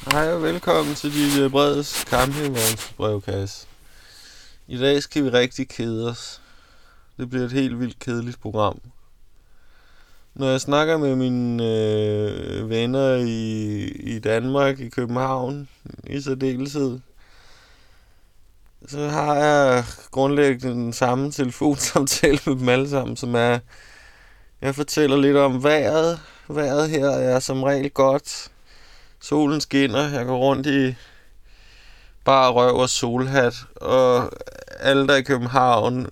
Hej og velkommen til DJ Brevets brevkasse. I dag skal vi rigtig kede os. Det bliver et helt vildt kedeligt program. Når jeg snakker med mine venner i Danmark, i København i særdeleshed, så har jeg grundlæggende den samme telefonsamtale med dem alle sammen, som er, jeg fortæller lidt om vejret. Vejret her er som regel godt. Solen skinner, jeg går rundt i bare røv og solhat, og alle der i København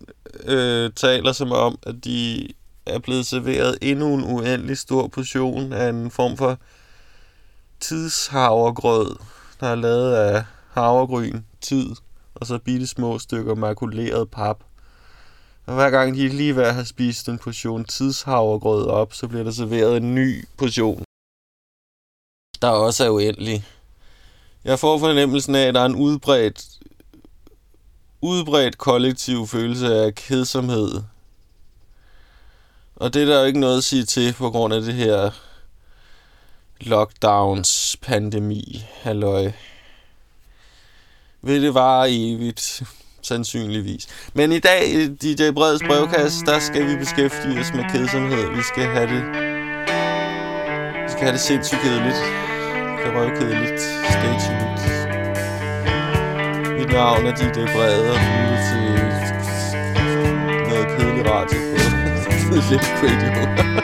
taler som om, at de er blevet serveret endnu en uendelig stor portion af en form for tidshavregrød, der er lavet af havregryn, tid, og så bitte små stykker makuleret pap. Og hver gang de lige ved at have spist en portion tidshavregrød op, så bliver der serveret en ny portion, der også er uendelig. Jeg får fornemmelsen af, at der er en udbredt kollektiv følelse af kedsomhed. Og det er der jo ikke noget at sige til på grund af det her lockdowns, pandemi, halløj. Vil det vare evigt? Sandsynligvis. Men i dag i DJ Brevets brevkasse, der skal vi beskæftige os med kedsomhed. Vi skal have det sindssygt kedeligt. Det kan røve kedeligt. Stay tuned. Mit navn er DJ Brevets, og vi er til noget kedelig radio på lidt radio.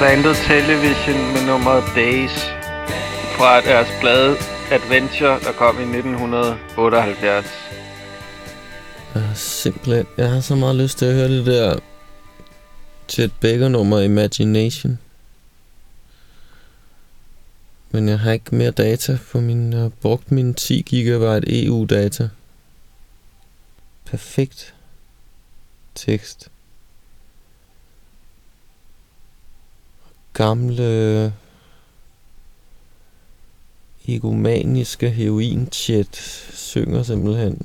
Bandet Television med nummeret Days fra deres plade Adventure, der kom i 1978. Simpelthen, jeg har så meget lyst til at høre det der Chet Baker-nummer Imagination. Men jeg har ikke mere data, for jeg har brugt mine 10 GB EU-data. Perfekt tekst. Gamle egomaniske heroin-chat synger simpelthen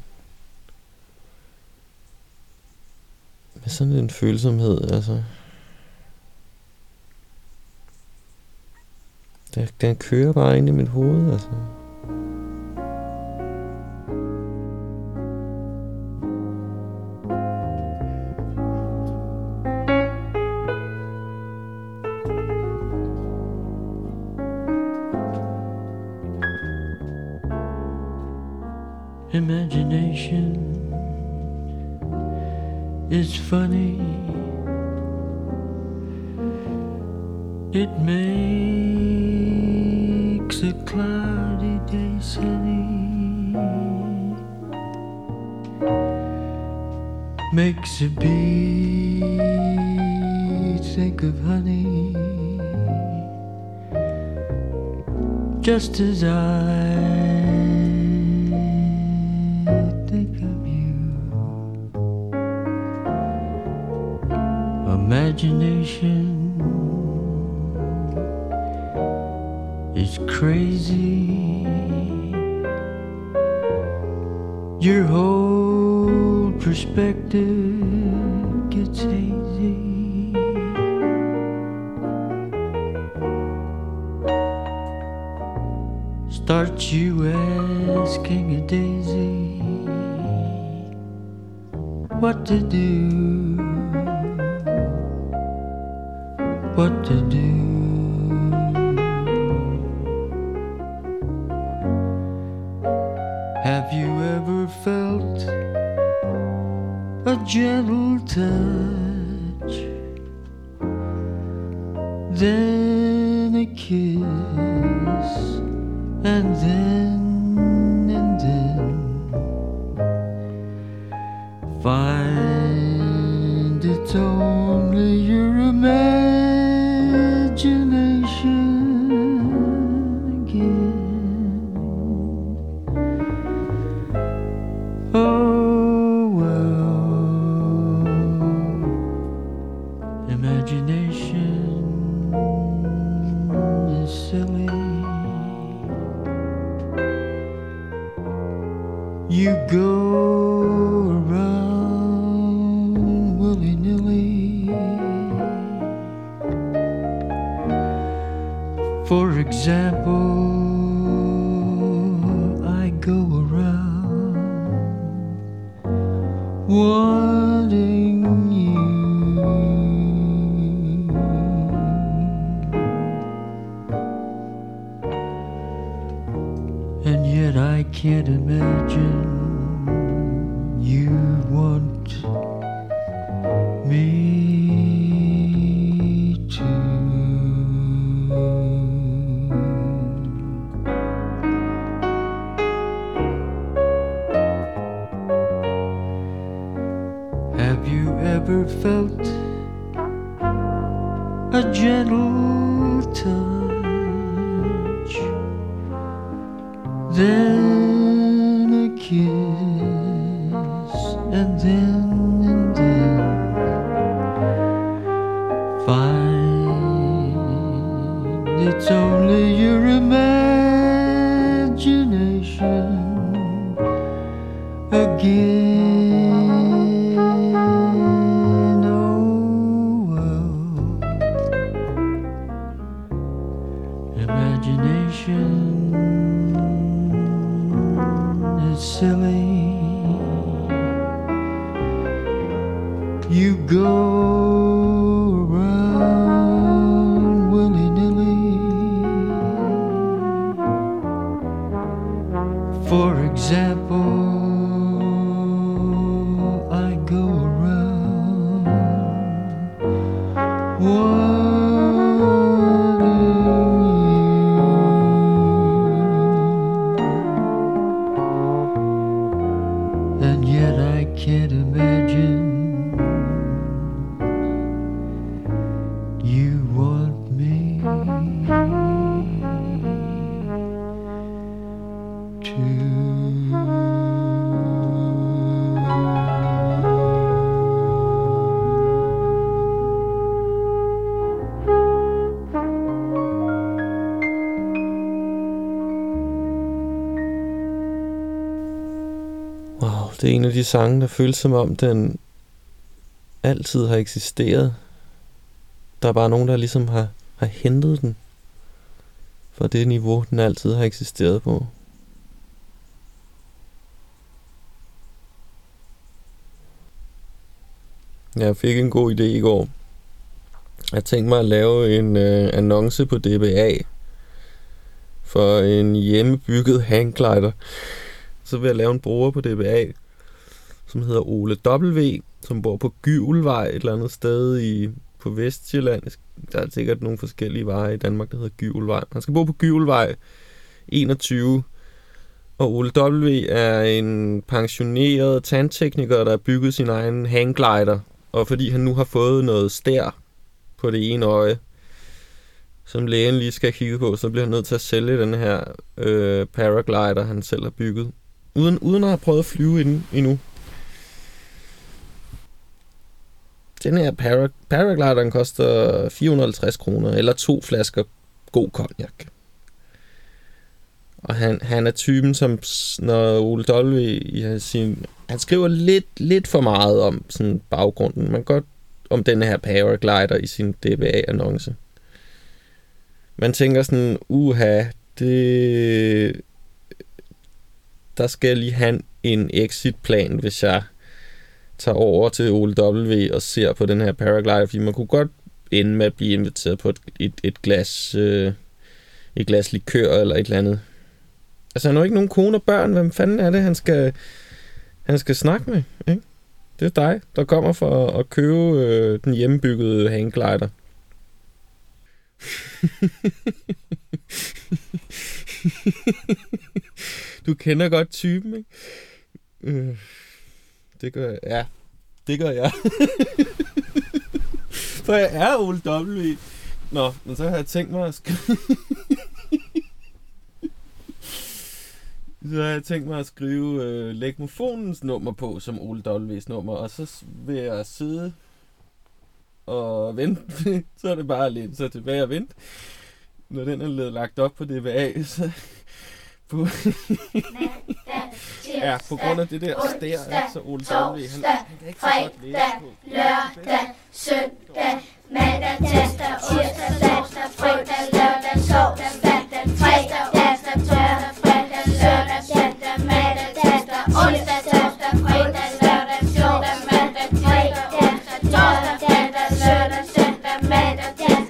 med sådan en følsomhed, altså. Den kører bare ind i mit hoved, altså. Imagination is funny. It makes a cloudy day sunny. Makes a bee think of honey. Just as I imagination is crazy. Your whole perspective gets hazy. Starts you asking a daisy what to do. What to do? Have you ever felt a gentle touch, then a kiss, and then find it's only your imagination. Imagination again. Oh well, imagination is silly. You go around willy-nilly . For example, I go around wanting you, and yet I can't imagine you want me. Felt a gentle touch, then a kiss, and then find it's only your imagination again. It's silly. You go around willy-nilly. For example, I go around can't imagine you want me to. Det er en af de sange, der føles som om, den altid har eksisteret. Der er bare nogen, der ligesom har hentet den. fra det niveau, den altid har eksisteret på. Jeg fik en god idé i går. Jeg tænkte mig at lave en annonce på DBA for en hjemmebygget hangglider. Så vil jeg lave en bruger på DBA, som hedder Ole W., som bor på Gyvelvej et eller andet sted på Vestjylland. Der er sikkert nogle forskellige veje i Danmark, der hedder Gyvelvej. Han skal bo på Gyvelvej 21. Og Ole W. er en pensioneret tandtekniker, der har bygget sin egen hangglider. Og fordi han nu har fået noget stær på det ene øje, som lægen lige skal kigge på, så bliver han nødt til at sælge den her paraglider, han selv har bygget. Uden at have prøvet at flyve endnu. Den her paraglideren koster 450 kroner, eller 2 flasker god cognac. Og han er typen, som når Ole Dolby han skriver lidt for meget om sådan baggrunden. Man godt om den her paraglider i sin DBA-annonce. Man tænker sådan, der skal jeg lige have en exitplan, hvis jeg tager over til Ole W. og ser på den her paraglider, fordi man kunne godt ende med at blive inviteret på et glas likør eller et eller andet. Altså, han har jo ikke nogen kone og børn. Hvem fanden er det, han skal snakke med, ikke? Det er dig, der kommer for at købe den hjemmebyggede hangglider. Du kender godt typen, ikke? Det gør jeg. Ja, det gør jeg. For jeg er Ole W. Nå, men så har jeg tænkt mig at skrive legmofonens nummer på som Ole W's nummer, og så vil jeg sidde og vente. Så er det bare at læne sig tilbage og vente. Når den er lagt op på DBA, så ja, på grund af det der stær, så Ole W, han kan ikke så godt læse på. Lørdag, søndag, mandag, tirsdag, onsdag, torsdag, fredag, lørdag, søndag, mandag, fredag, onsdag, torsdag, fredag, lørdag, søndag, mandag, tirsdag, onsdag, torsdag, fredag, lørdag, søndag, mandag, fredag, onsdag, torsdag, fredag, lørdag, søndag, mandag, tirsdag, onsdag, torsdag, fredag, lørdag, søndag, mandag, fredag, onsdag, torsdag, lørdag, søndag, mandag, tirsdag, onsdag, fredag, lørdag, søndag, mandag, fredag, onsdag, torsdag, lørdag, søndag.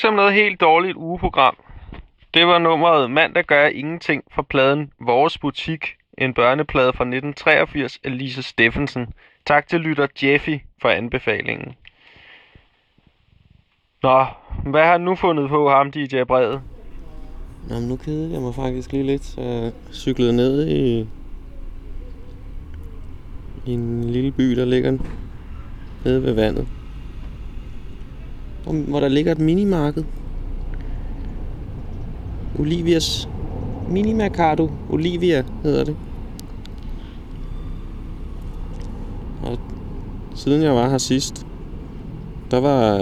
Som noget helt dårligt ugeprogram. Det var nummeret Mandag gør jeg ingenting fra pladen Vores Butik, en børneplade fra 1983 af Lise Steffensen. Tak til lytter Jeffy for anbefalingen. Nå, hvad har han nu fundet på, ham DJ Brevet? Jamen, nu kedede jeg mig faktisk lige lidt, så jeg cyklede ned i en lille by, der ligger nede ved vandet, hvor der ligger et minimarked. Olivias minimarked. Olivia hedder det. Og siden jeg var her sidst, der var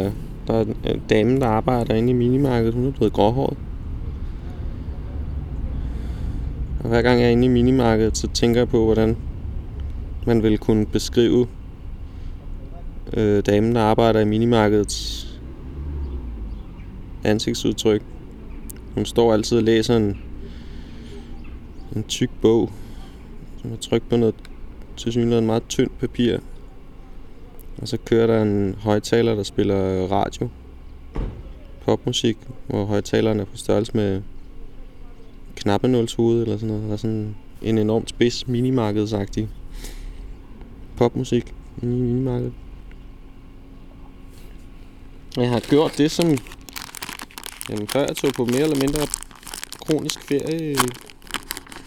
en dame, der arbejder inde i minimarkedet. Hun er blevet gråhåret. Og hver gang jeg er inde i minimarkedet, så tænker jeg på, hvordan man vil kunne beskrive damen, der arbejder i minimarkedets ansigtsudtryk. Hun står altid og læser en tyk bog, som er trykt på noget tilsyneladende meget tyndt papir. Og så kører der en højttaler, der spiller radio, popmusik, hvor højttaleren er på størrelse med knappenålshoved eller sådan noget. Der er sådan en enormt spids minimarkedsagtig popmusik i minimarkedet. Jeg har gjort det, som før jeg tog på mere eller mindre kronisk ferie i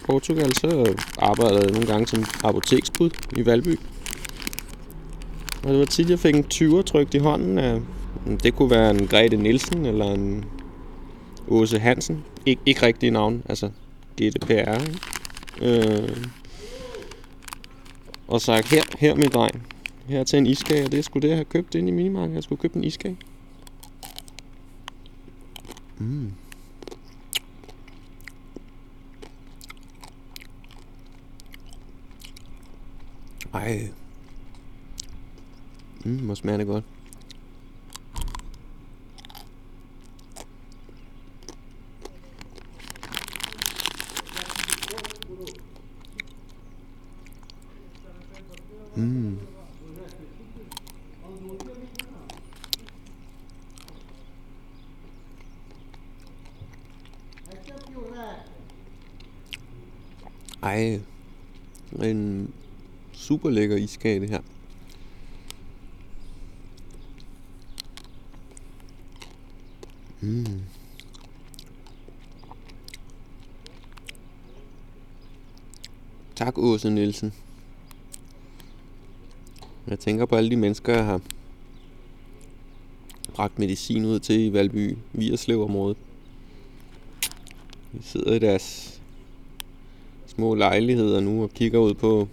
Portugal, så arbejdede jeg nogle gange som apoteksbud i Valby. Og det var tit, jeg fik en 20'er trykt i hånden af, det kunne være en Grete Nielsen eller en Åse Hansen. Ikke rigtige navn, altså GDPR. Og sagt, her min dreng. Her til en iskage, og det skulle det, jeg have købt inde i minimarkedet. Jeg skulle købe en iskage. Mm. Ej. Hvor smager det godt. Ej, en super lækker iskage, det her. Mm. Tak, Åse Nielsen. Jeg tænker på alle de mennesker, jeg har bragt medicin ud til i Valby, Vigerslev-området. De sidder i deres små lejligheder nu og kigger ud på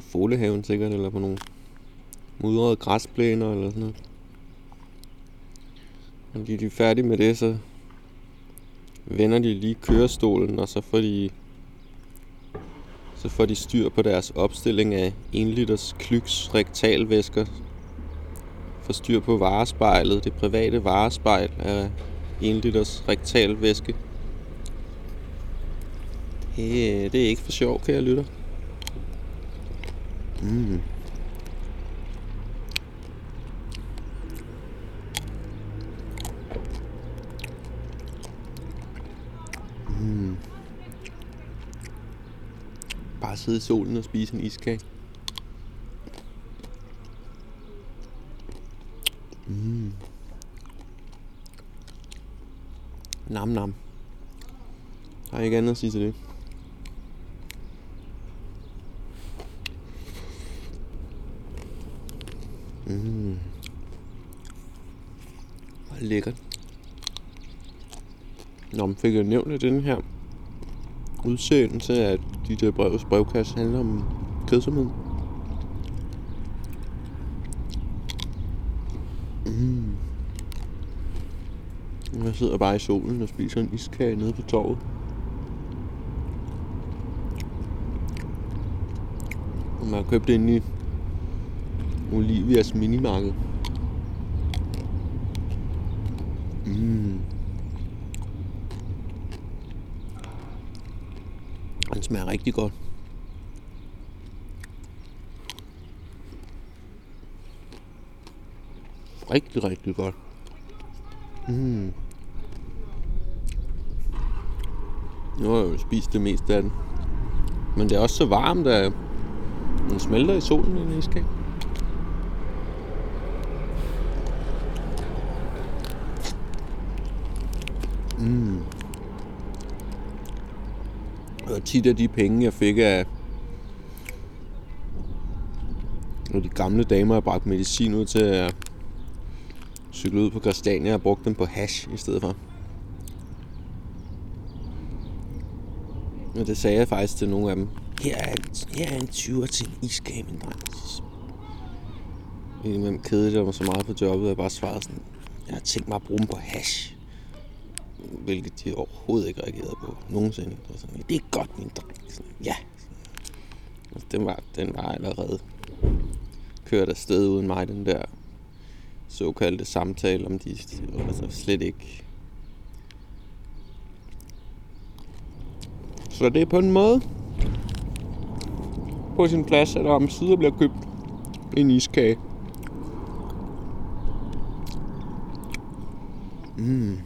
Folehaven sikkert, eller på nogle mudrede græsplæner eller sådan noget. Når de er færdige med det, så vender de lige kørestolen, og så får de styr på deres opstilling af 1 liters klyks rektalvæsker. Får styr på varespejlet, det private varespejl af 1 liters rektalvæske. Det er ikke for sjov, kære lytter. Mm. Mm. Bare sidde i solen og spise en iskage. Mm. Nam nam. Der er ikke andet at sige til det. Mm. Hvor lækkert. Nå, men fik jeg nævnt, at den her udsendelse af de der Brevets brevkasse handler om kedsomhed. Mm. Jeg sidder bare i solen og spiser en iskage nede på torvet. Og man har købt det inde i Olivias minimarked. Mm. Den smager rigtig godt. Rigtig, rigtig godt. Mm. Nu har jeg jo spist det meste af den. Men det er også så varmt, at den smelter i solen i en iskage. Mm. Og tit af de penge, jeg fik af de gamle damer, jeg bragte medicin ud til at cykle ud på Christiania, og brugte dem på hash i stedet for. Og det sagde jeg faktisk til nogle af dem. Her er en 20'er til en iskage, min dreng. Indimellem kedede jeg mig så meget på jobbet, at jeg bare svarede sådan, jeg har tænkt mig at bruge dem på hash. hvilket de overhovedet ikke reagerede på nogensinde. Det var sådan, det er godt, min dreng. Sådan, ja. Altså, den var allerede kørt afsted uden mig, den der såkaldte samtale om de altså slet ikke. Så det er på en måde på sin plads, at der omsider bliver købt en iskage. Mm.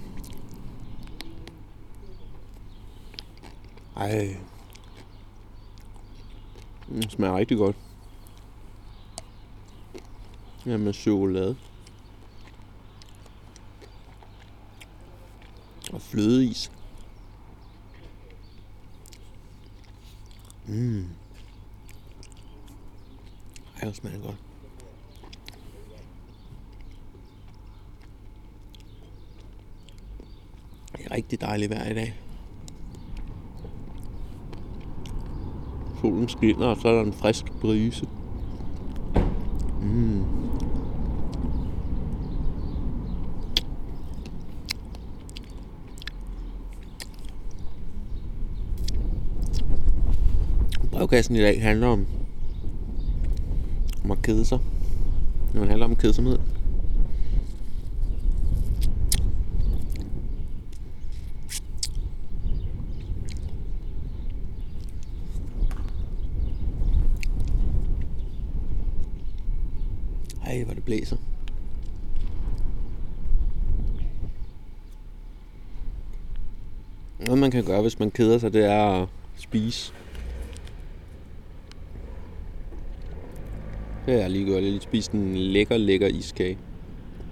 Ej. Den smager rigtig godt. Ja, med chokolade. Og flødeis. Mm. Ej, den smager godt. Det er rigtig dejligt vejr i dag. Solen skinner, og så er der en frisk brise. Mm. Brevkassen i dag handler om at kede sig. Den handler om kedsomhed. Ej, hvor det blæser. Noget man kan gøre, hvis man keder sig, det er at spise. Det har jeg lige gjort. Jeg har lige spist en lækker iskage.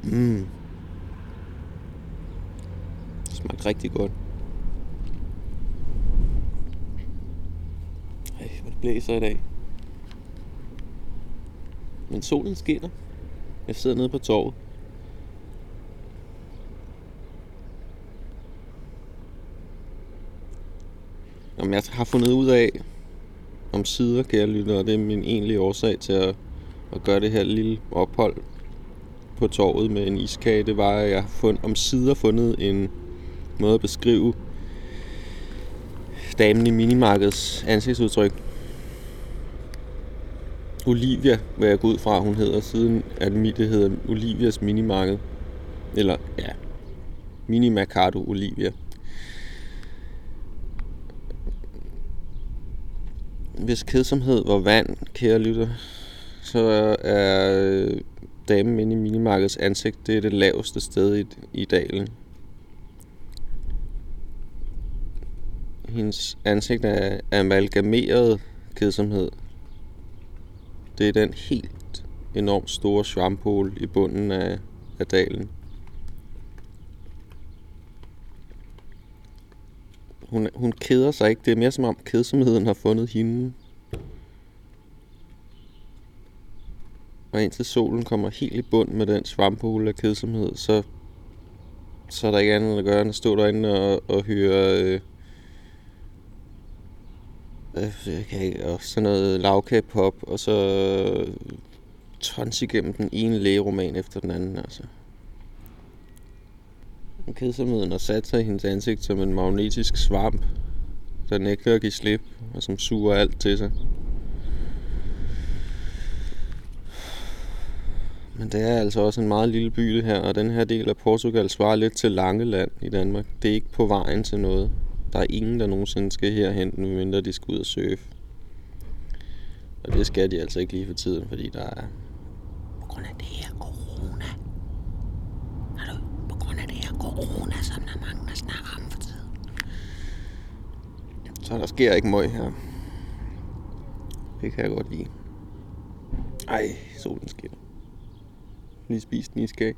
Mm. Det smagte rigtig godt. Ej, hvor det blæser i dag. Men solen skinner. Jeg sidder nede på torvet. Jamen, jeg har fundet ud af, om sider, kære lytter, og det er min egentlige årsag til at gøre det her lille ophold på torvet med en iskage. Det var, at jeg om sider fundet en måde at beskrive damen i minimarkeds ansigtsudtryk. Olivia, hvad jeg går ud fra, hun hedder, siden at det hedder Olivias minimarked. Eller, ja, minimarkado Olivia. Hvis kedsomhed var vand, kære lytter, så er damen inde i minimarkeds ansigt, det er det laveste sted i dalen. Hendes ansigt er amalgameret kedsomhed. Det er den helt enormt store svamphul i bunden af dalen. Hun keder sig ikke. Det er mere som om kedsomheden har fundet hende. Og indtil solen kommer helt i bund med den svamphul af kedsomhed, så er der ikke andet at gøre, end at stå derinde og høre... Okay, og sådan noget lavkagepop, og så tons igennem den ene lægeroman efter den anden, altså. Kedsomheden har sat sig i hendes ansigt som en magnetisk svamp, der nægter at give slip, og som suger alt til sig. Men det er altså også en meget lille by, det her, og den her del af Portugal svarer lidt til Langeland i Danmark. Det er ikke på vejen til noget. Der er ingen, der nogensinde skal herhen, medmindre de skal ud og surfe. Og det skal de altså ikke lige for tiden, fordi der er... På grund af det her corona. På grund af det her corona, som der er mange, der snakker om for tiden. Så der sker ikke møg her. Det kan jeg godt lide. Ej, solen skinner. Lige spist en iskage.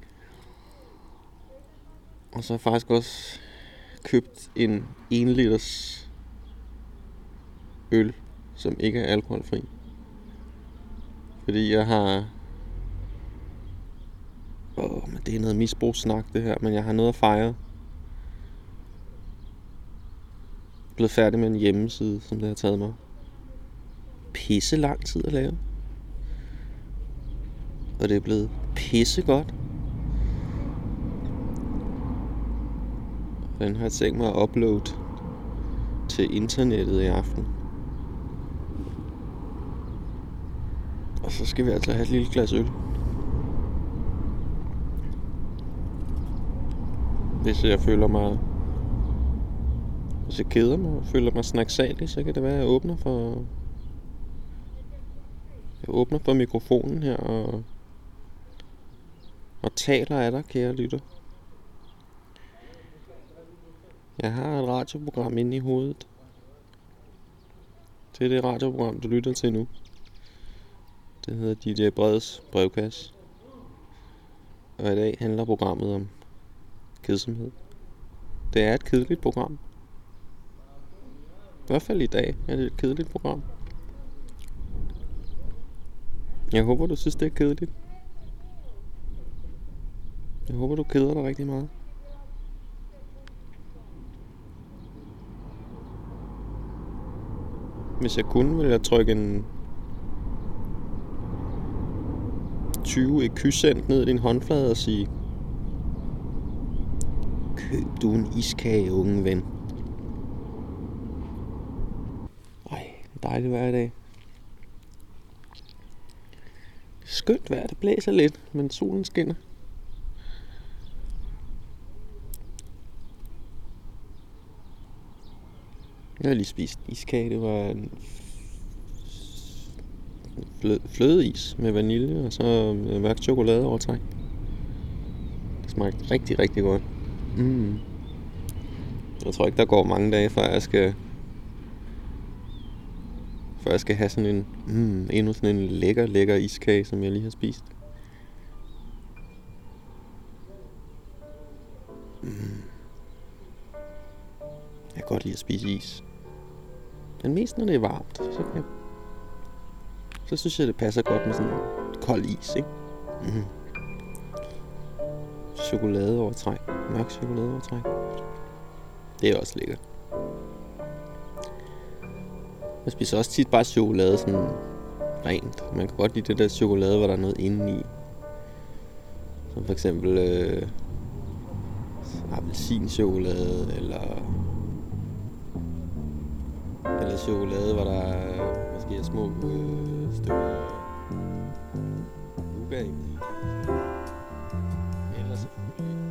Og så faktisk også... købt en 1 liters øl, som ikke er alkoholfri. Fordi jeg har... men det er noget misbrugssnak, det her, men jeg har noget at fejre. Blevet færdig med en hjemmeside, som det har taget mig pisse lang tid at lave. Og det er blevet pissegodt. Den har jeg tænkt mig at uploade til internettet i aften. Og så skal vi altså have et lille glas øl. Hvis jeg føler mig... Hvis jeg keder mig og føler mig snaksalig, så kan det være, at jeg åbner for... Jeg åbner for mikrofonen her og taler af dig, kære lytter. Jeg har et radioprogram inde i hovedet. Det er det radioprogram, du lytter til nu. Det hedder DJ Brevets brevkasse. Og i dag handler programmet om kedsomhed. Det er et kedeligt program. I hvert fald i dag er det et kedeligt program. Jeg håber, du synes, det er kedeligt. Jeg håber, du keder dig rigtig meget. Hvis jeg kunne, ville jeg trykke en 20 ekycent ned i din håndflade og sige: køb du en iskage, unge ven. Ej, det er dejligt vejr i dag. Skønt vejr, det blæser lidt, men solen skinner. Jeg har lige spist iskage. Det var en flødeis med vanilje og så mørk chokolade overtræk. Det smagte rigtig, rigtig godt. Mm. Jeg tror ikke, der går mange dage, før jeg skal have sådan en endnu sådan en lækker iskage, som jeg lige har spist. Jeg kan godt lide at spise is. Men mest når det er varmt, så synes jeg, det passer godt med sådan kold is, ikke? Mm. Chokoladeovertræk. Mørk chokoladeovertræk. Det er også lækkert. Jeg spiser også tit bare chokolade sådan rent. Man kan godt lide det der chokolade, hvor der er noget indeni. Som for eksempel appelsinchokolade eller chokolade, hvor der måske er små stykker nougat. Eller selvfølgelig.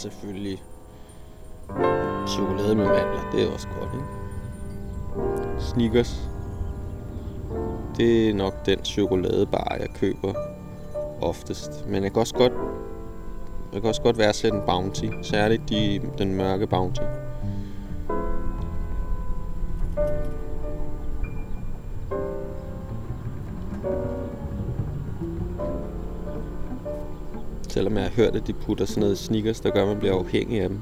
selvfølgelig chokolade med mandler. Det er også godt, ikke? Snickers. Det er nok den chokoladebar, jeg køber oftest. Men jeg kan også godt værdsætte en bounty. Særligt den mørke bounty. Selvom jeg har hørt, at de putter sådan noget Snickers, der gør, at man bliver afhængig af dem.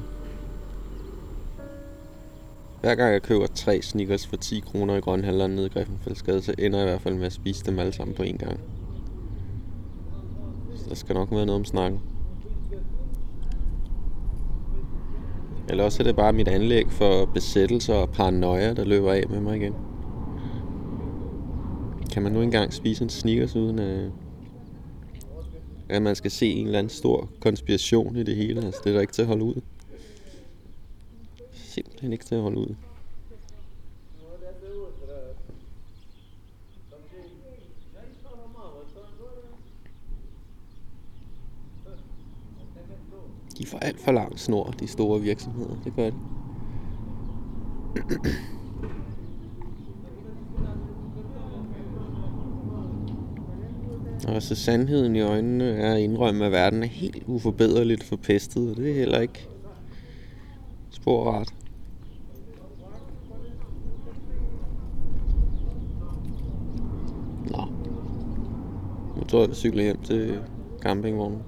Hver gang jeg køber 3 Snickers for 10 kroner i grønhandleren nede i Griffenfeldsgade, så ender jeg i hvert fald med at spise dem alle sammen på en gang. Så der skal nok være noget om snakken. Eller også er det bare mit anlæg for besættelser og paranoia, der løber af med mig igen. Kan man nu engang spise en Snickers uden at man skal se en eller anden stor konspiration i det hele? Altså, det er der ikke til at holde ud. Simpelthen ikke til at holde ud. De får alt for lang snor, de store virksomheder. Det gør de. Og så sandheden i øjnene er at indrømme, at verden er helt uforbederligt forpestet. Og det er heller ikke spor rart. Nå. Nu tror jeg, at cykle hjem til campingvognen.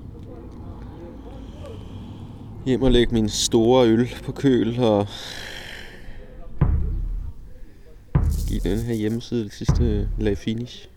Hjem og lægge min store øl på køl og give den her hjemmeside det sidste lag finish.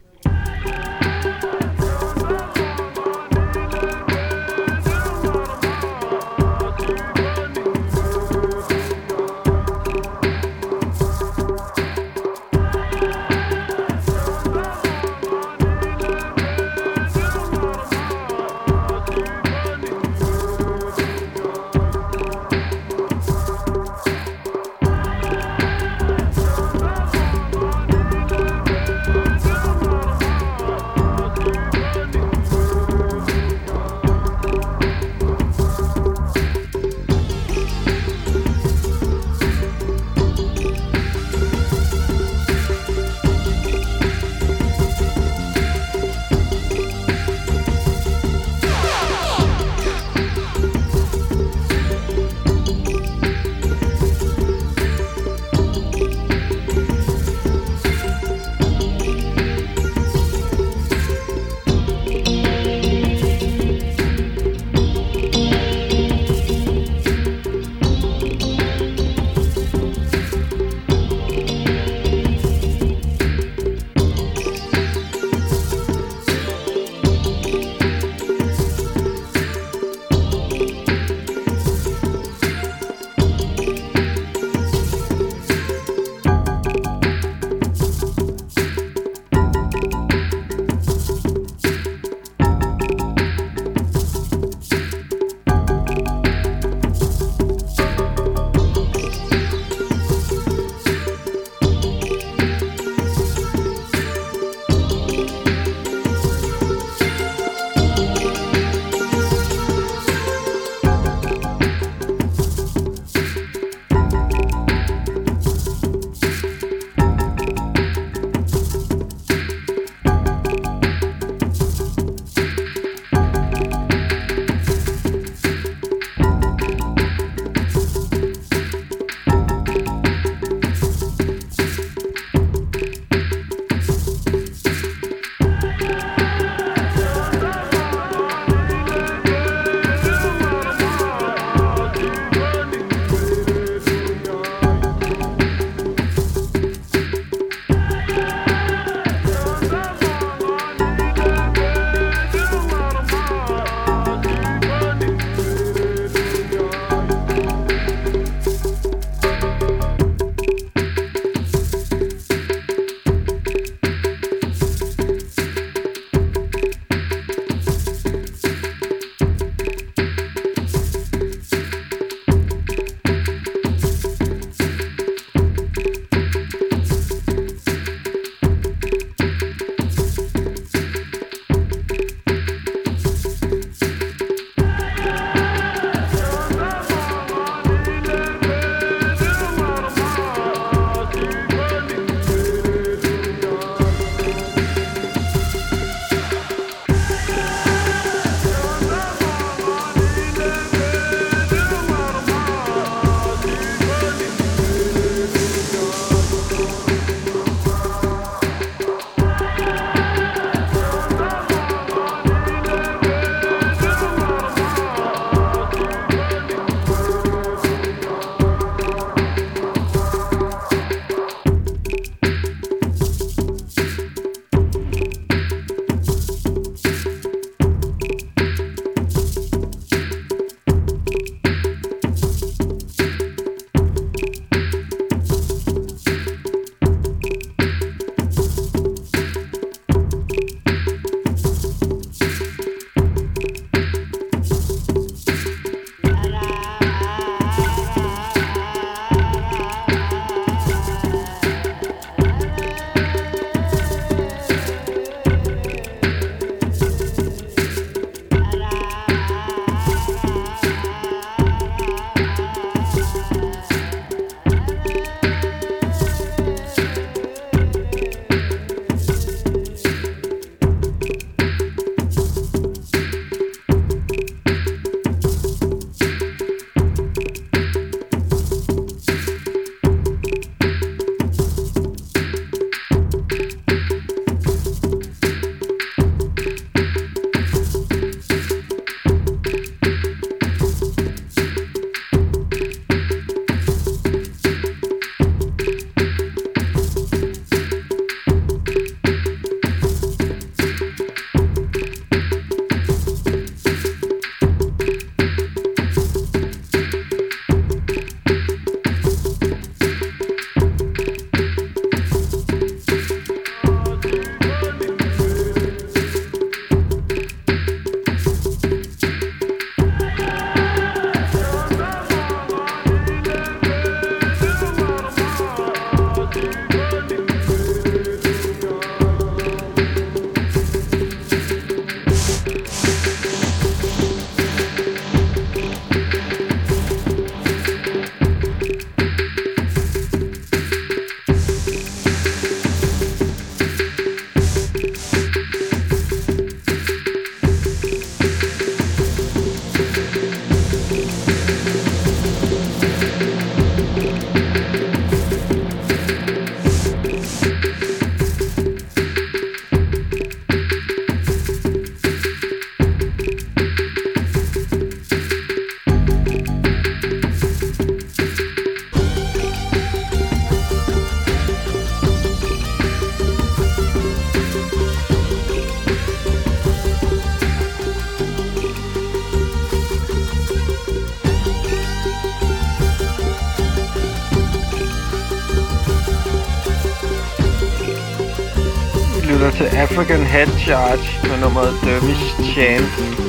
lytter til African Head Charge med nummeret Dervish Chant.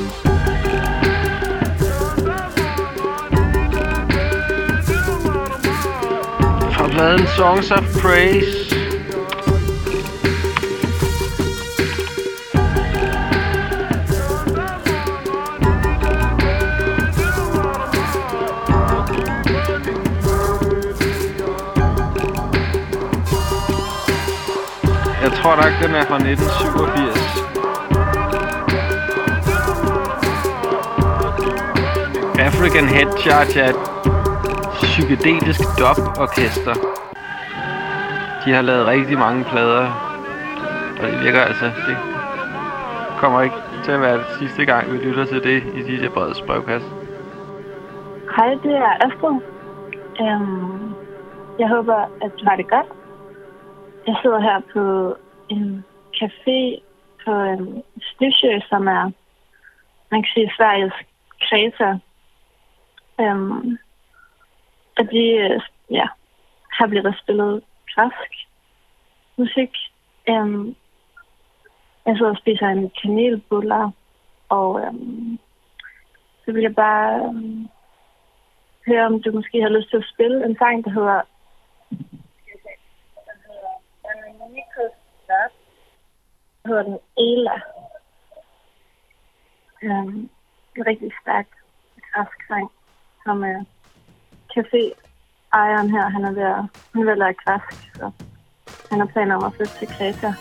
Pladen Songs of Praise. Jeg tror da ikke, den er fra 1987. African Head Charge er psykedelisk dub-orkester. De har lavet rigtig mange plader, og det virker altså. Det kommer ikke til at være det sidste gang, vi lytter til det i DJ Brevets brevkasse. Hej, det er Astrid. Jeg håber, at du har det godt. Jeg sidder her på en café på Styrsjø, som er, man kan sige, Sveriges Kreta. Og de her bliver der spillet græsk musik. Jeg sidder og spiser en kanelboller, og så vil jeg bare høre, om du måske har lyst til at spille en sang, der hedder... Den hedder den Ela. En rigtig stærk græsk sang, som... Café-ejeren her, han er ved at lade græsk, så han har planer om at flytte til Kreta.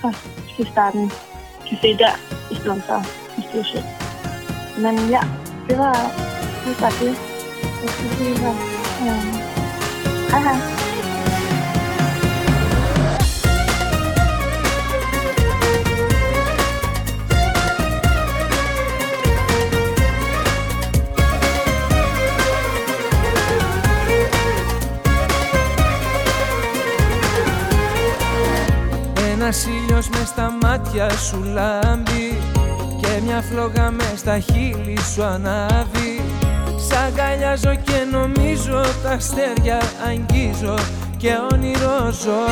Så skal vi starte en café der, i stedet for i Styrsjø. Men ja, det var det. Jeg skal sige, at hej hej. Ένας ήλιος μες στα μάτια σου λάμπει και μια φλόγα μες στα χείλη σου ανάβει. Σ' αγκαλιάζω και νομίζω τα αστέρια αγγίζω και όνειροζω.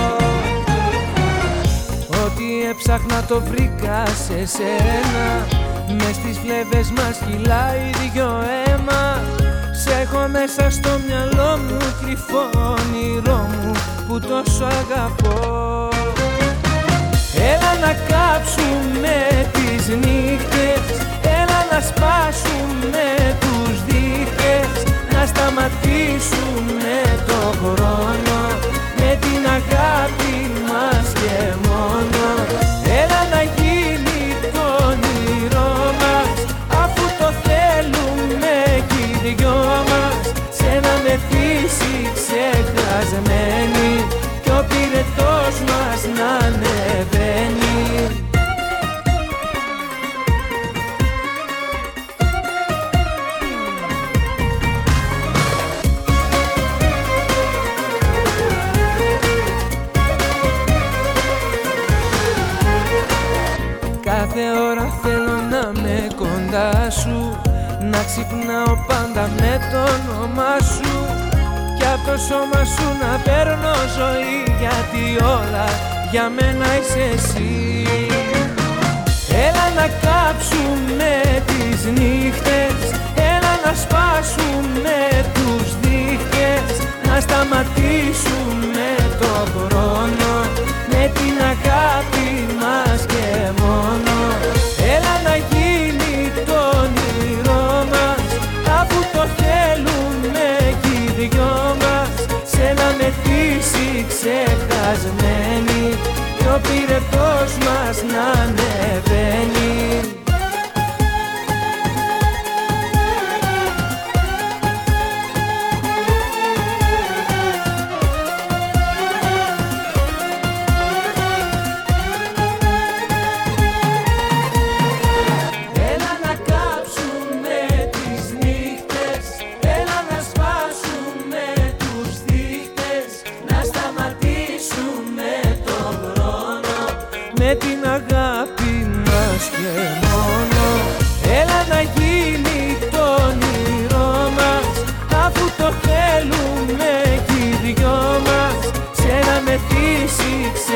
Ό,τι έψαχνα το βρήκα σε σένα, μες στις φλέβες μας κυλάει δυο αίμα. Σ' έχω μέσα στο μυαλό μου κρυφό όνειρό μου που τόσο αγαπώ. Έλα να κάψουμε τις νύχτες, έλα να σπάσουμε τους δίχτες, να σταματήσουμε το χρόνο με την αγάπη μας και μόνο. Έλα να γίνει το όνειρό μας, αφού το θέλουμε κι οι δυο μας, σ' ένα μεθύσι ξεχασμένη κι ο πυρετός μας να ανεβαίνει. Κάθε ώρα θέλω να είμαι κοντά σου, να ξυπνάω πάντα με το όνομά σου και απ' το σώμα σου να παίρνω ζωή, γιατί όλα για μένα είσαι εσύ. Έλα να κάψουμε τις νύχτες, έλα να σπάσουμε τους δίχτες, να σταματήσουμε το χρόνο με την αγάπη μας και μόνο. Έλα να γίνει το όνειρό μας, αφού το θέλουμε κι οι δυο μας, σ' ένα μεθύσι ξεχασμένη κι ο πυρετός μας να ανεβαίνει.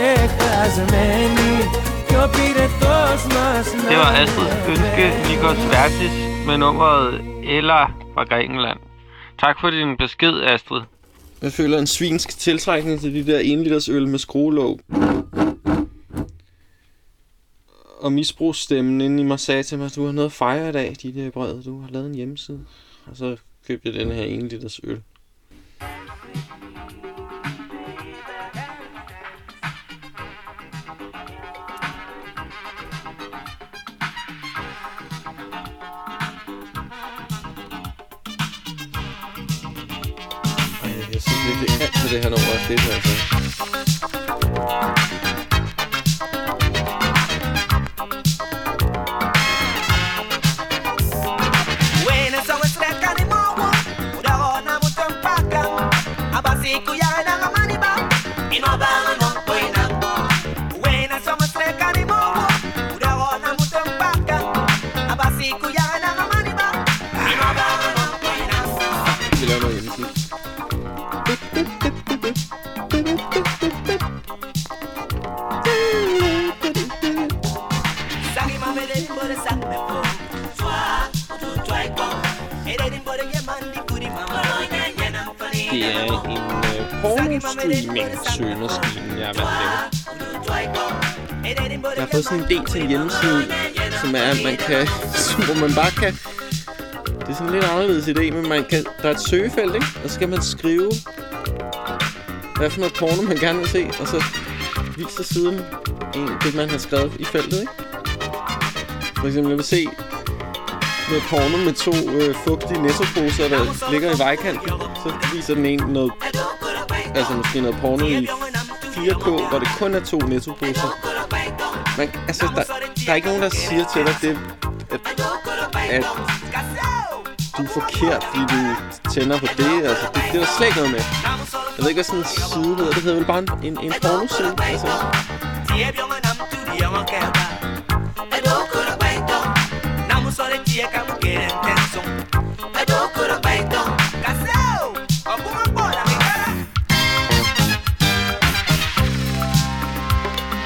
Six. Det var Astrids ønske, Nikos Vertis med nummeret Ella fra Grækenland. Tak for din besked, Astrid. Jeg føler en svinsk tiltrækning til de der 1 liters øl med skruelåg. Og misbrugsstemmen inden i mig sagde til mig, at du har noget at fejre i dag, DJ Brevet. Du har lavet en hjemmeside. Og så købte jeg den her 1 liters øl. Det her nummer er fedt, altså. Vi laver noget hjemmesigt. Det er en pornostreaming-søgemaskine, jeg har været lavet. Jeg har fået sådan en del til en hjemmeside, som er, at man kan, hvor man bare kan... Det er sådan lidt anderledes idé, men man kan, der er et søgefelt, ikke? Og så skal man skrive, hvad for noget porno man gerne vil se, og så viser siden det, man har skrevet i feltet, ikke? For eksempel, jeg vil se noget porno med 2 fugtige nettoposer, der ligger i vejkanten. Så viser den ene noget, altså måske noget porno i 4K, hvor det kun er 2 nettoposer. Man, altså, der er ikke nogen, der siger til dig, at du er forkert, fordi du tænder på det. Altså, det er der slet ikke noget med. Jeg ved ikke, hvad sådan en side hedder. Det hedder vel bare en porno-side, altså.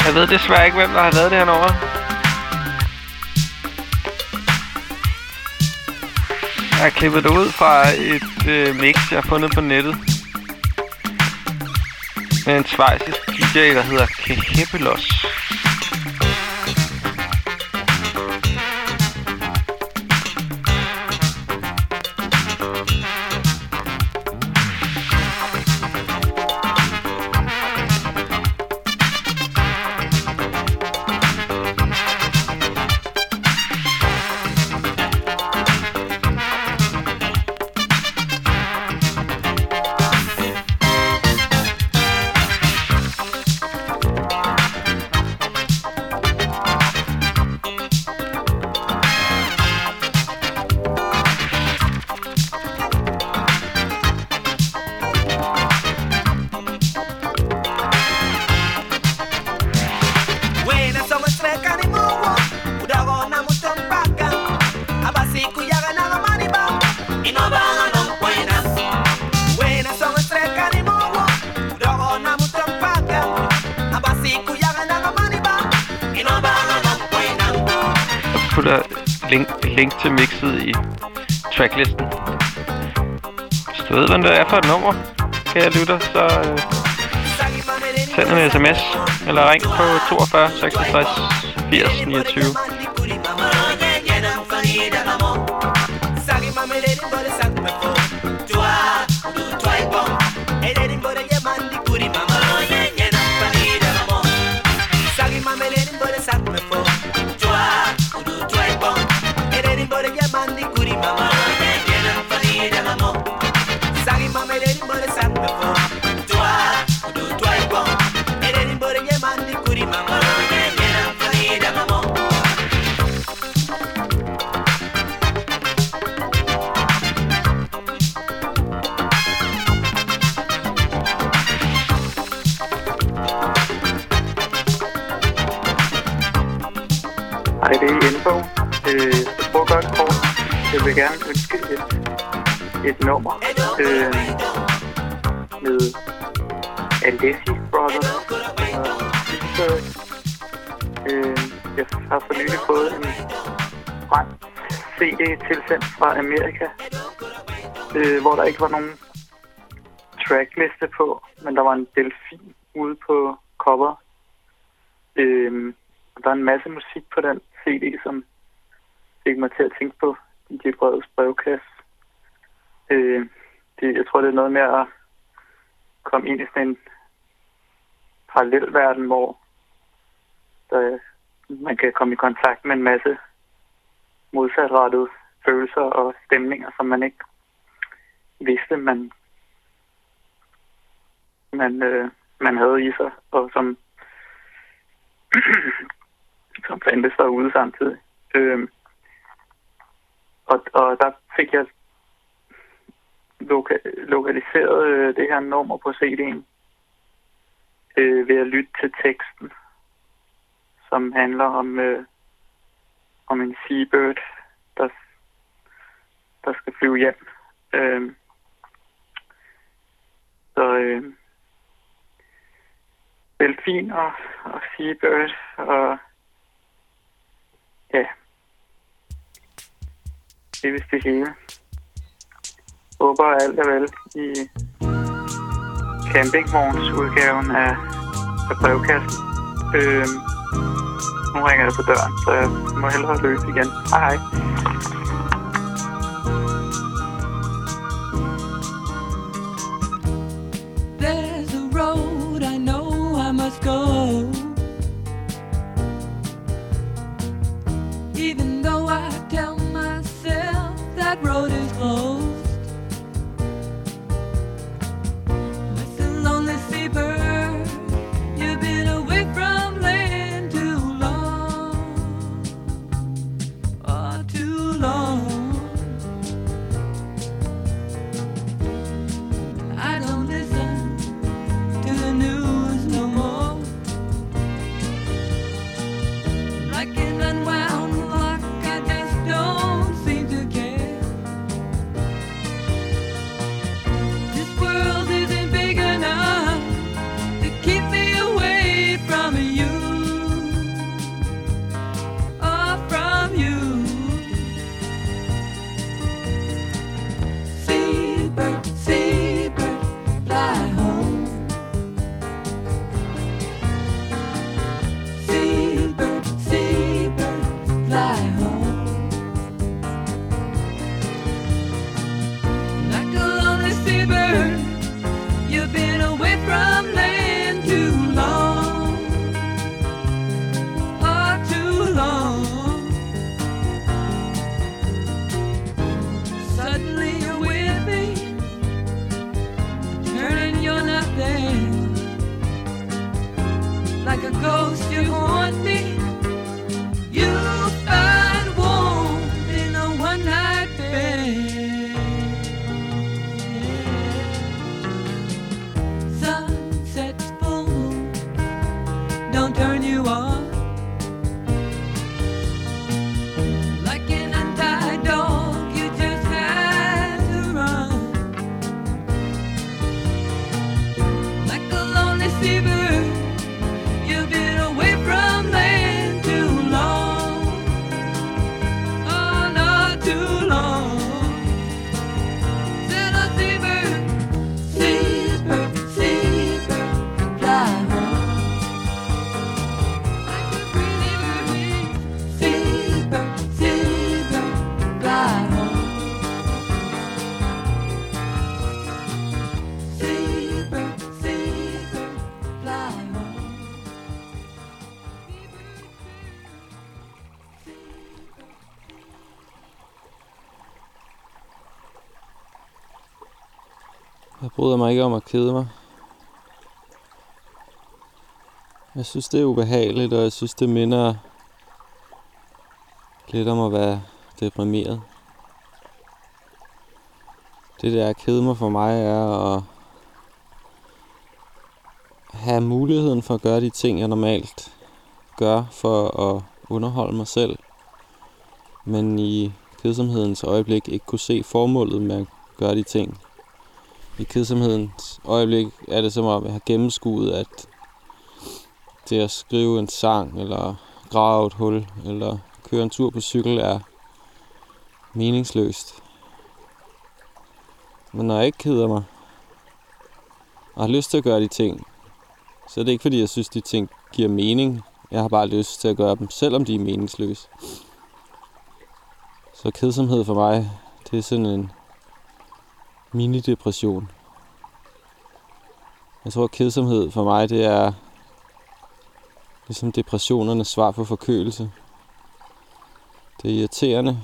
Jeg ved desværre ikke, hvem der har lavet det her nummer. Jeg har klippet det ud fra et mix, jeg har fundet på nettet. Med en schweizisk DJ, der hedder Kejeblos. Link til mixet i tracklisten. Hvis du ved, hvad det er for et nummer, kære lytter, så send en sms eller ring på 42 66 80 29. Jeg vil gerne ønske et nummer med Alessi Brothers har for nylig fået en brand CD tilsendt fra Amerika, hvor der ikke var nogen trackliste på, men der var en delfin ude på cover. Og der er en masse musik på den CD, som fik mig til at tænke på DJ Brevets brevkasse. Jeg tror, det er noget med at komme ind i sådan en parallelverden, hvor der, man kan komme i kontakt med en masse modsatrettede følelser og stemninger, som man ikke vidste, man havde i sig, og som fandtes derude samtidig. Og der fik jeg lokaliseret det her nummer på CD'en ved at lytte til teksten, som handler om en seabird, der skal flyve hjem. Så delfin og seabird og ja, det er vist det hele. Håber alt er vel i campingvognsudgaven af brevkassen. Nu ringer jeg på døren, så jeg må hellere løbe igen. Hej. There's a road I know I must go, even though I tell myself that road is closed. Jeg bryder mig ikke om at kede mig. Jeg synes, det er ubehageligt, og jeg synes, det minder lidt om at være deprimeret. Det der at kede mig for mig er at have muligheden for at gøre de ting, jeg normalt gør for at underholde mig selv. Men i kedsomhedens øjeblik ikke kunne se formålet med at gøre de ting. I kedsomhedens øjeblik er det som om, jeg har gennemskuet, at det at skrive en sang eller grave et hul eller køre en tur på cykel er meningsløst. Men når jeg ikke keder mig og har lyst til at gøre de ting, så er det ikke fordi jeg synes de ting giver mening. Jeg har bare lyst til at gøre dem, selvom de er meningsløse. Så kedsomhed for mig, det er sådan en mini-depression. Jeg tror, at kedsomhed for mig, det er ligesom depressionernes svar på forkølelse. Det er irriterende,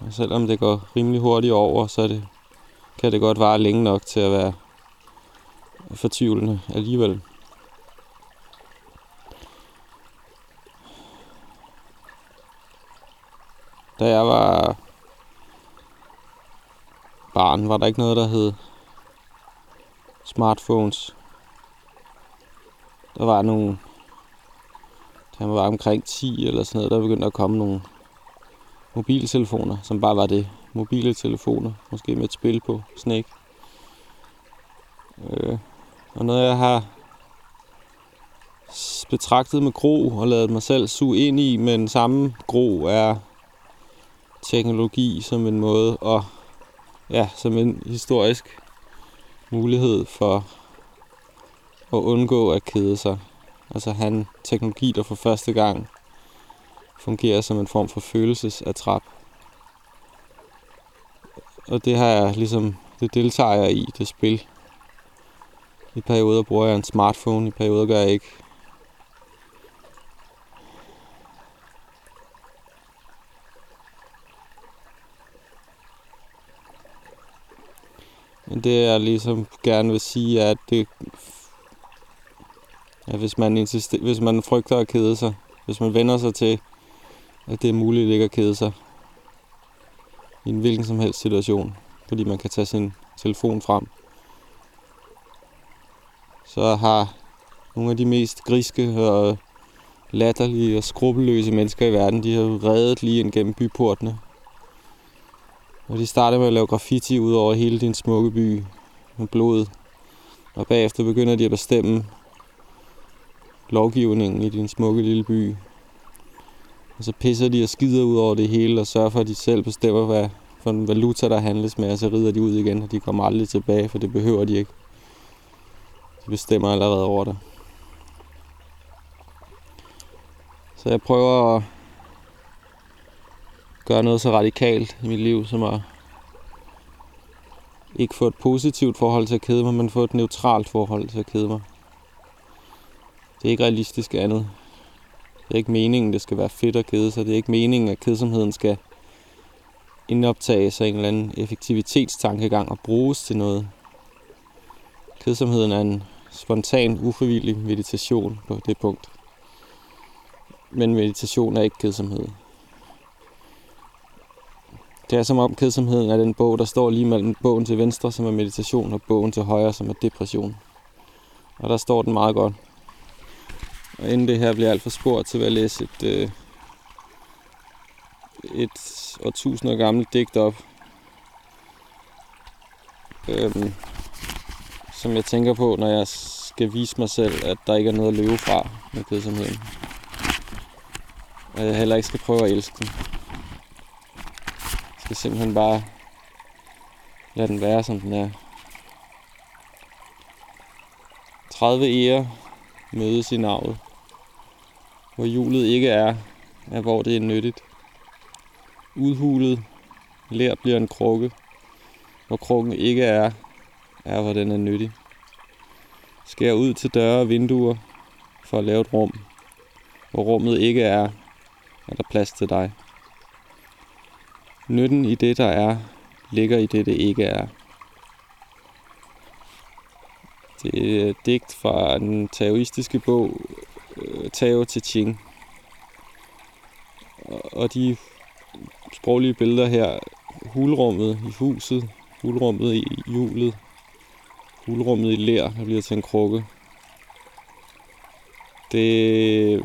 og selvom det går rimelig hurtigt over, så kan det godt vare længe nok til at være fortvivlende alligevel. Da jeg var barn, var der ikke noget, der hed smartphones. Der var nogle, da jeg var omkring 10 eller sådan noget, der begyndte at komme nogle mobiltelefoner, som bare var det. Mobile telefoner, måske med et spil på, Snake. Og noget, jeg har betragtet med gro og ladet mig selv suge ind i, men samme gro er teknologi som en måde og ja, som en historisk mulighed for at undgå at kede sig. Altså han teknologi, der for første gang fungerer som en form for følelsesattrap. Og det har jeg ligesom, det deltager jeg i, det spil. I perioder bruger jeg en smartphone, i perioder gør jeg ikke. Men det jeg ligesom gerne vil sige er, at det, ja, hvis man frygter at kede sig, hvis man vender sig til, at det er muligt ikke at kede sig i en hvilken som helst situation, fordi man kan tage sin telefon frem, så har nogle af de mest griske og latterlige og skruppelløse mennesker i verden, de har reddet lige ind gennem byportene. Og de starter med at lave graffiti ud over hele din smukke by med blod. Og bagefter begynder de at bestemme lovgivningen i din smukke lille by. Og så pisser de og skider ud over det hele og sørger for, at de selv bestemmer, hvad for en valuta der handles med. Og så rider de ud igen, og de kommer aldrig tilbage, for det behøver de ikke. De bestemmer allerede over det. Så jeg prøver at gøre noget så radikalt i mit liv, som at ikke få et positivt forhold til at kede mig, men få et neutralt forhold til at kede mig. Det er ikke realistisk andet. Det er ikke meningen, det skal være fedt at kede sig. Det er ikke meningen, at kedsomheden skal indoptages af en eller anden effektivitetstankegang og bruges til noget. Kedsomheden er en spontan, ufrivillig meditation på det punkt. Men meditation er ikke kedsomhed. Det er som om kedsomheden er den bog, der står lige mellem bogen til venstre, som er meditation, og bogen til højre, som er depression. Og der står den meget godt. Og inden det her bliver alt for spurgt, så vil jeg læse et årtusinder gammelt digt op, som jeg tænker på, når jeg skal vise mig selv, at der ikke er noget at løbe fra med kedsomheden. Og jeg heller ikke skal prøve at elske den. Jeg skal simpelthen bare lade den være, som den er. 30 ærer mødes i navet. Hvor hjulet ikke er hvor det er nyttigt. Udhulet lær bliver en krukke. Hvor krukken ikke er hvor den er nyttig. Skær ud til døre og vinduer for at lave et rum. Hvor rummet ikke er der plads til dig. Nytten i det, der er, ligger i det, det ikke er. Det er et digt fra den taoistiske bog Tao Te Ching. Og de sproglige billeder her, hulrummet i huset, hulrummet i hjulet, hulrummet i ler, der bliver til en krukke. Det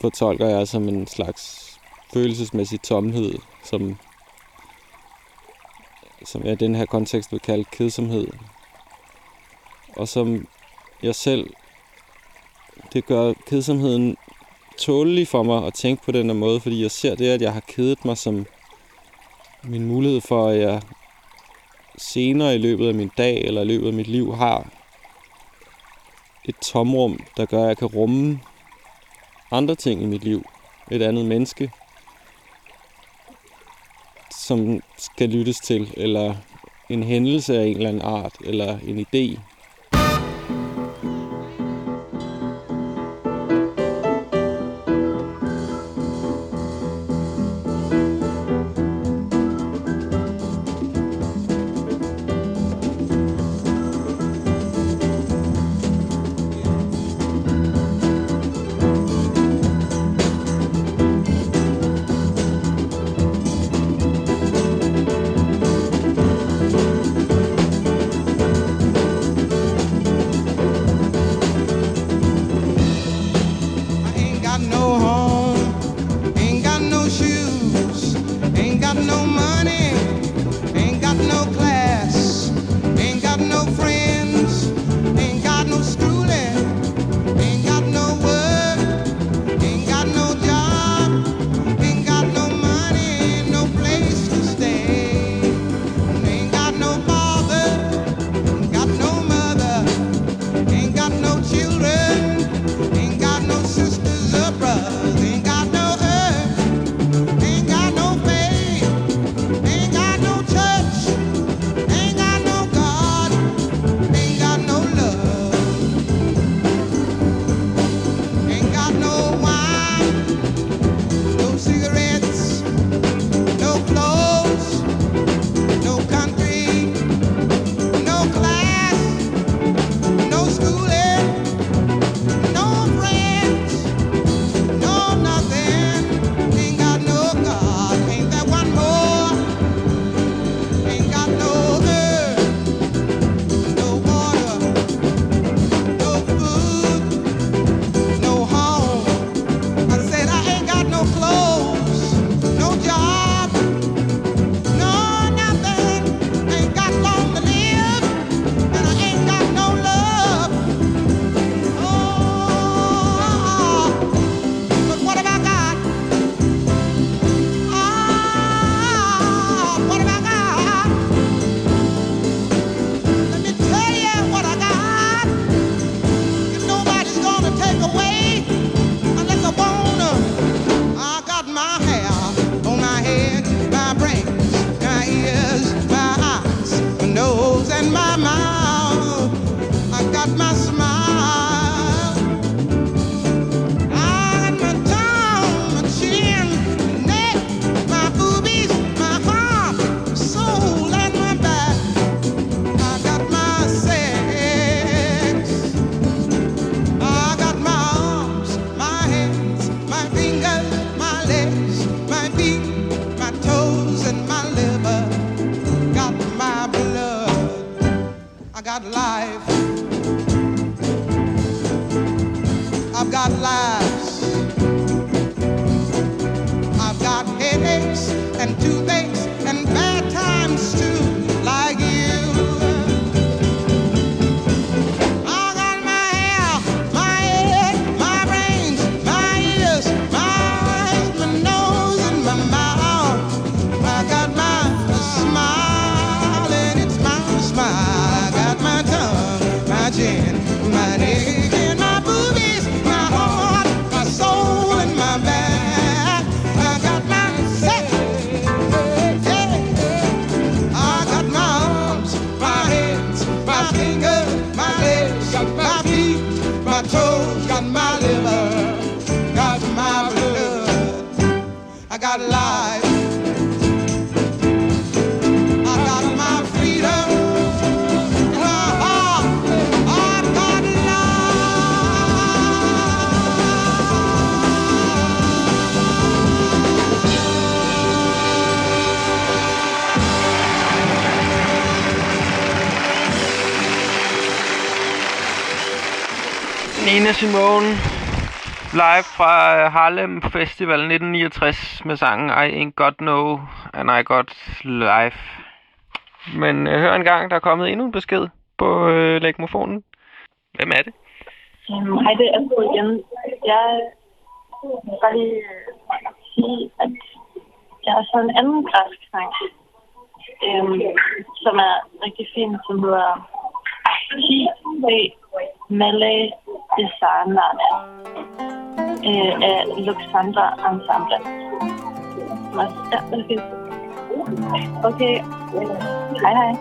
fortolker jeg som en slags følelsesmæssig tomhed, som jeg i den her kontekst vil kalde kedsomhed. Og som jeg selv, det gør kedsomheden tålelig for mig at tænke på den her måde, fordi jeg ser det, at jeg har kedet mig som min mulighed for, at jeg senere i løbet af min dag eller i løbet af mit liv har et tomrum, der gør, at jeg kan rumme andre ting i mit liv. Et andet menneske, som skal lyttes til, eller en hændelse af en eller anden art, eller en idé. Nina Simone, live fra Harlem Festival 1969 med sangen I Ain't Got No and I Got Life. Men hør en gang, der er kommet endnu en besked på legmofonen. Hvem er det? Hej, det er Astrid igen. Jeg bare lige sige, at jeg har så en anden græsk sang, som er rigtig fin, som hedder Kejeblos Malay Desanana af Luxandra Ensemble. Ja, okay. Okay. Hej, hej.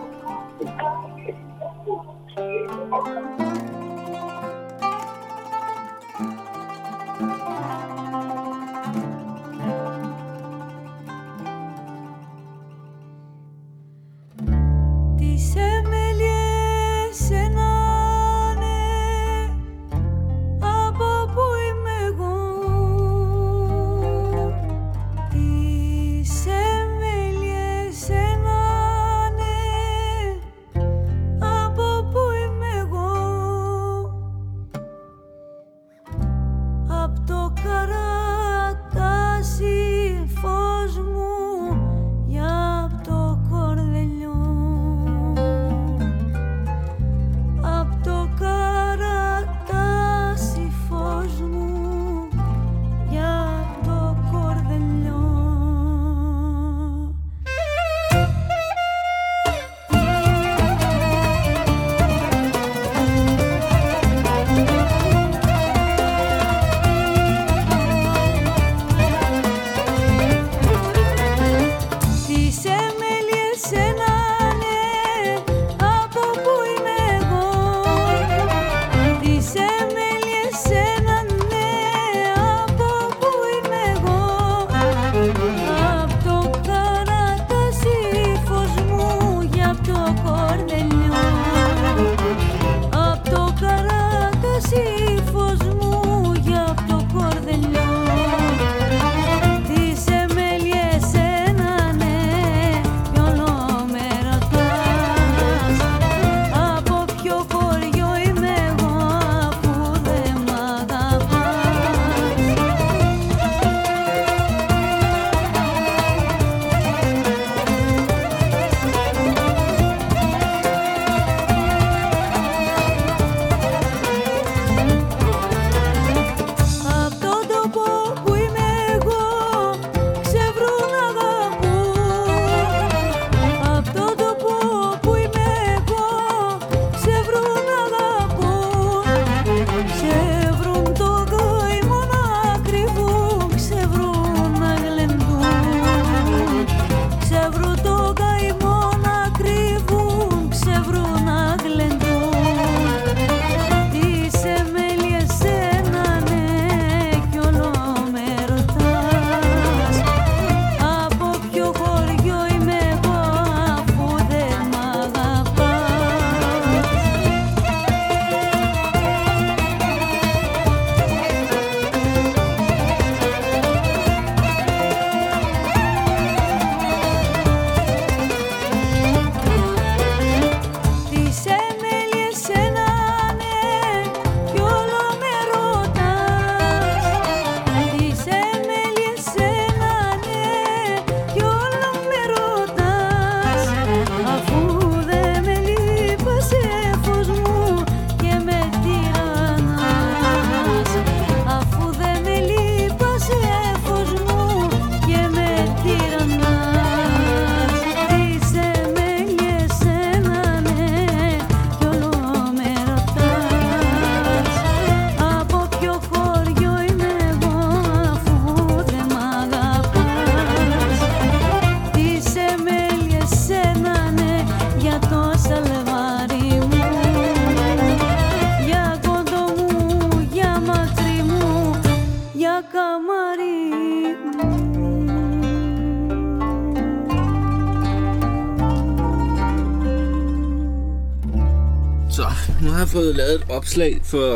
Fået lavet et opslag for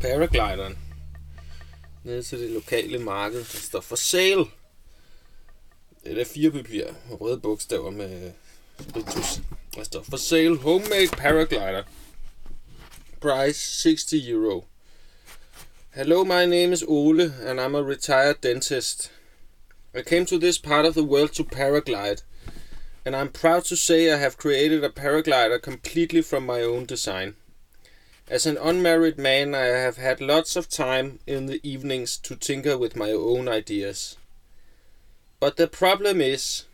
paraglideren nede til det lokale marked, der står for sale. Det er 4 papir og røde bogstaver med spritus. Der står for sale homemade paraglider. Price 60 euro. Hello, my name is Ole and I'm a retired dentist. I came to this part of the world to paraglide and I'm proud to say I have created a paraglider completely from my own design. As an unmarried man, I have had lots of time in the evenings to tinker with my own ideas. But the problem is,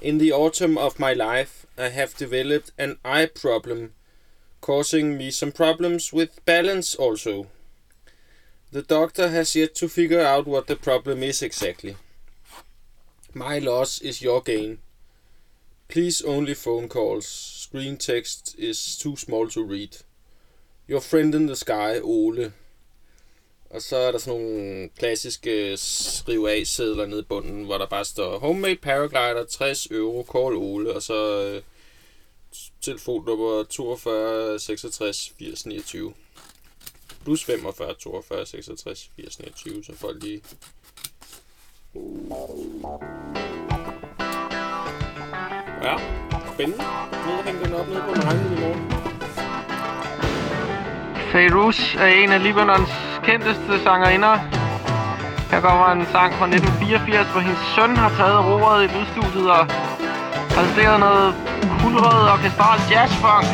in the autumn of my life, I have developed an eye problem, causing me some problems with balance also. The doctor has yet to figure out what the problem is exactly. My loss is your gain. Please only phone calls. Screen text is too small to read. Your friend in the sky, Ole. Og så er der sådan nogle klassiske skrive af sedler nede i bunden, hvor der bare står homemade paraglider, 60 euro, call Ole, og så telefonnummer 42 66 80 29. Plus 45 42 66 80 29, så folk lige... Ja, spændende. Nede og hænge den op nede på markedet i morgen. Fairuz er en af Libanons kendteste sangerinder. Her kommer en sang fra 1984, hvor hendes søn har taget roret i lydstudiet og præsteret noget kulrød orkestral jazzfunk.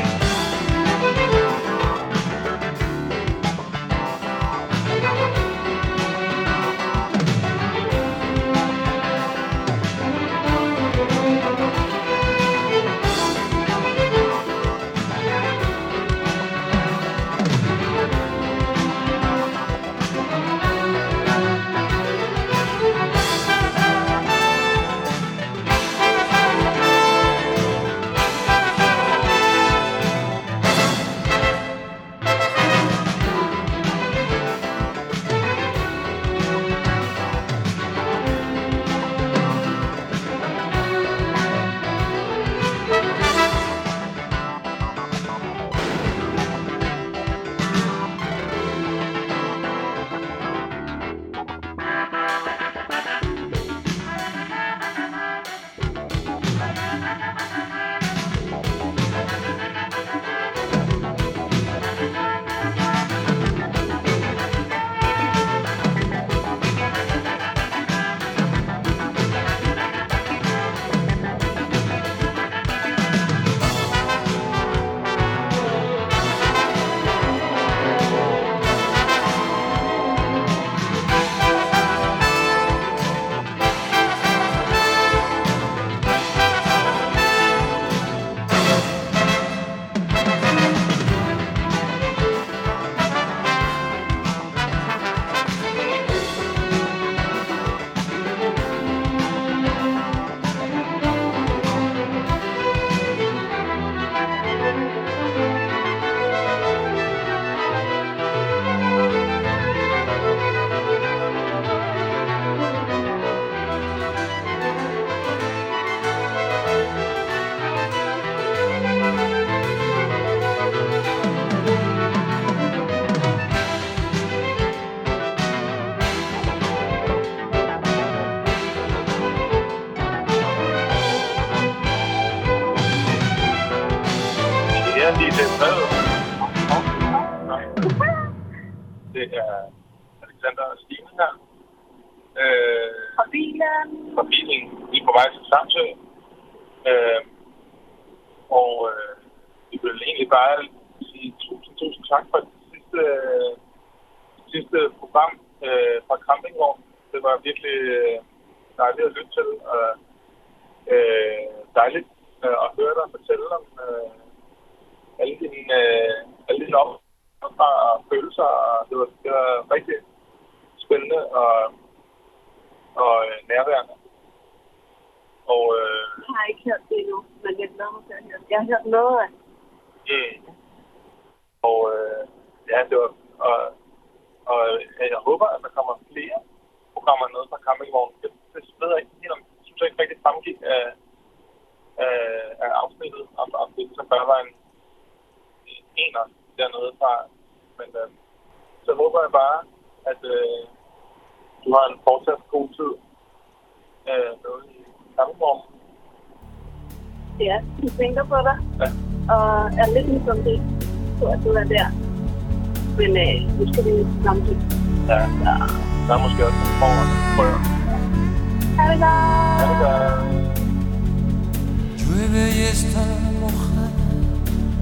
Llueve y está mojada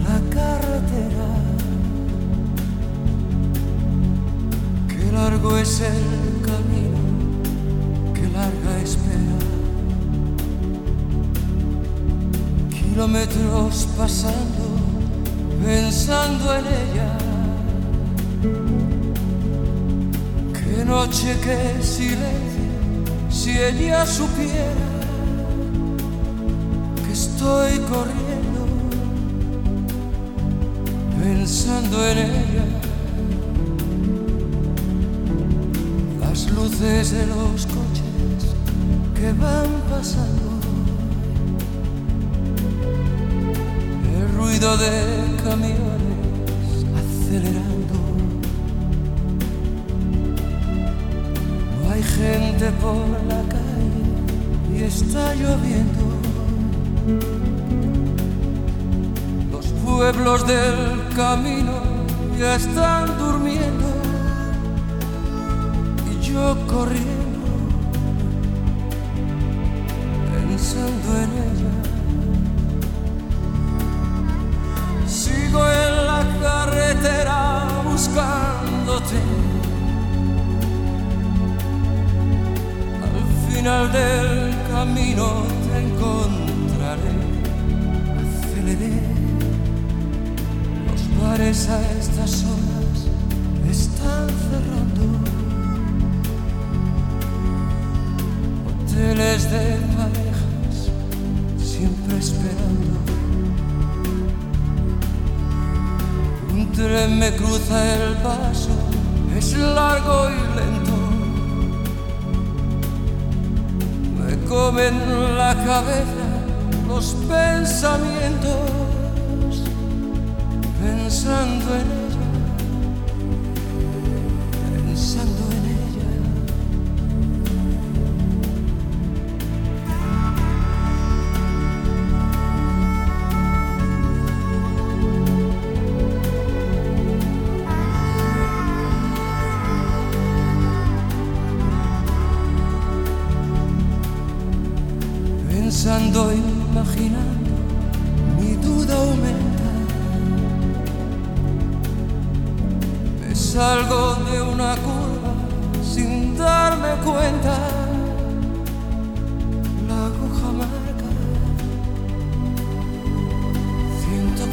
la carretera. largo es el camino, qué larga espera. Kilómetros pasando, pensando en ella. Qué noche, qué silencio, si ella supiera que estoy corriendo, pensando en ella. Luces de los coches que van pasando, el ruido de camiones acelerando. No hay gente por la calle y está lloviendo. Los pueblos del camino ya están durmiendo. Yo corriendo, pensando en ella. Sigo en la carretera buscándote. Al final del camino te encontraré. Aceleré. Los bares a estas horas están cerrando. Hoteles de parejas siempre esperando. Un tren me cruza el paso, es largo y lento. Me comen la cabeza los pensamientos, pensando en ella, pensando en ella. Pensando, imaginando, mi duda aumenta. Me salgo de una curva sin darme cuenta. La aguja marca 140.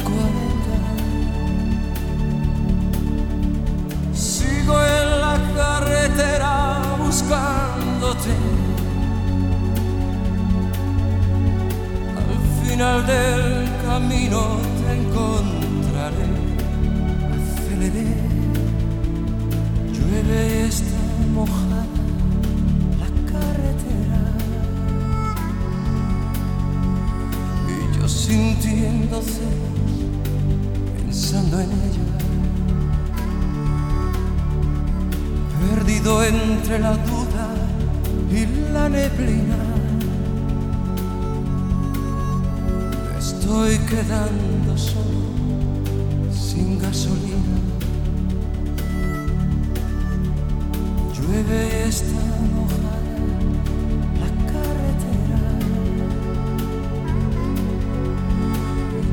Sigo en la carretera buscándote. Al final del camino te encontraré. Aceleré. Llueve y está mojada la carretera. Y yo sintiendo celos, pensando en ella. Perdido entre la duda y la neblina. Estoy quedando solo, sin gasolina. Llueve y está mojada la carretera.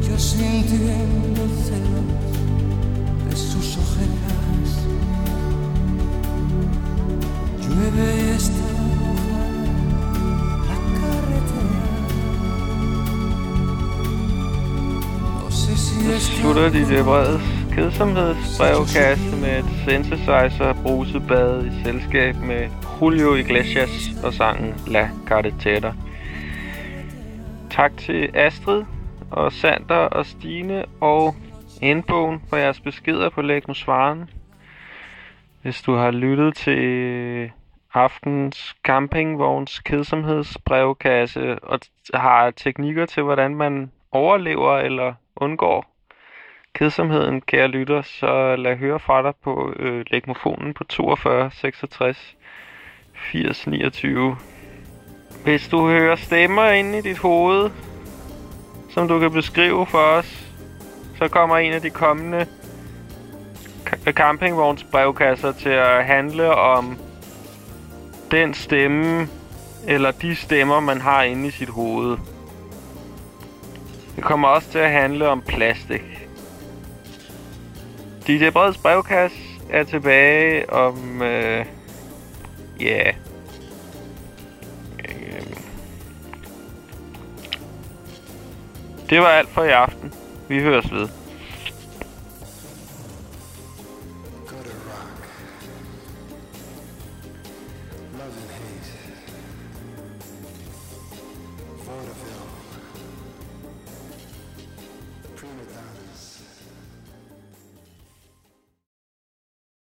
Y yo sintiendo celos de sus ojeras. Llueve y está slutter DJ Brevets kedsomheds brevkasse med et synthesizer brusebad i selskab med Julio Iglesias og sangen La Carretera. Tak til Astrid og Sander og Stine og Endbogen for jeres beskeder på Lægmusvaren. Hvis du har lyttet til aftens campingvogns kedsomheds brevkasse og har teknikker til, hvordan man overlever eller undgår kedsomheden, kære lytter, så lad høre fra dig på legmofonen på 42 66 80 29. Hvis du hører stemmer inde i dit hoved, som du kan beskrive for os, så kommer en af de kommende campingvogns brevkasser til at handle om den stemme, eller de stemmer, man har inde i sit hoved. Det kommer også til at handle om plastik. DJ Brevets brevkasse er tilbage om... Det var alt for i aften. Vi høres ved. Love and hate. Vaudeville.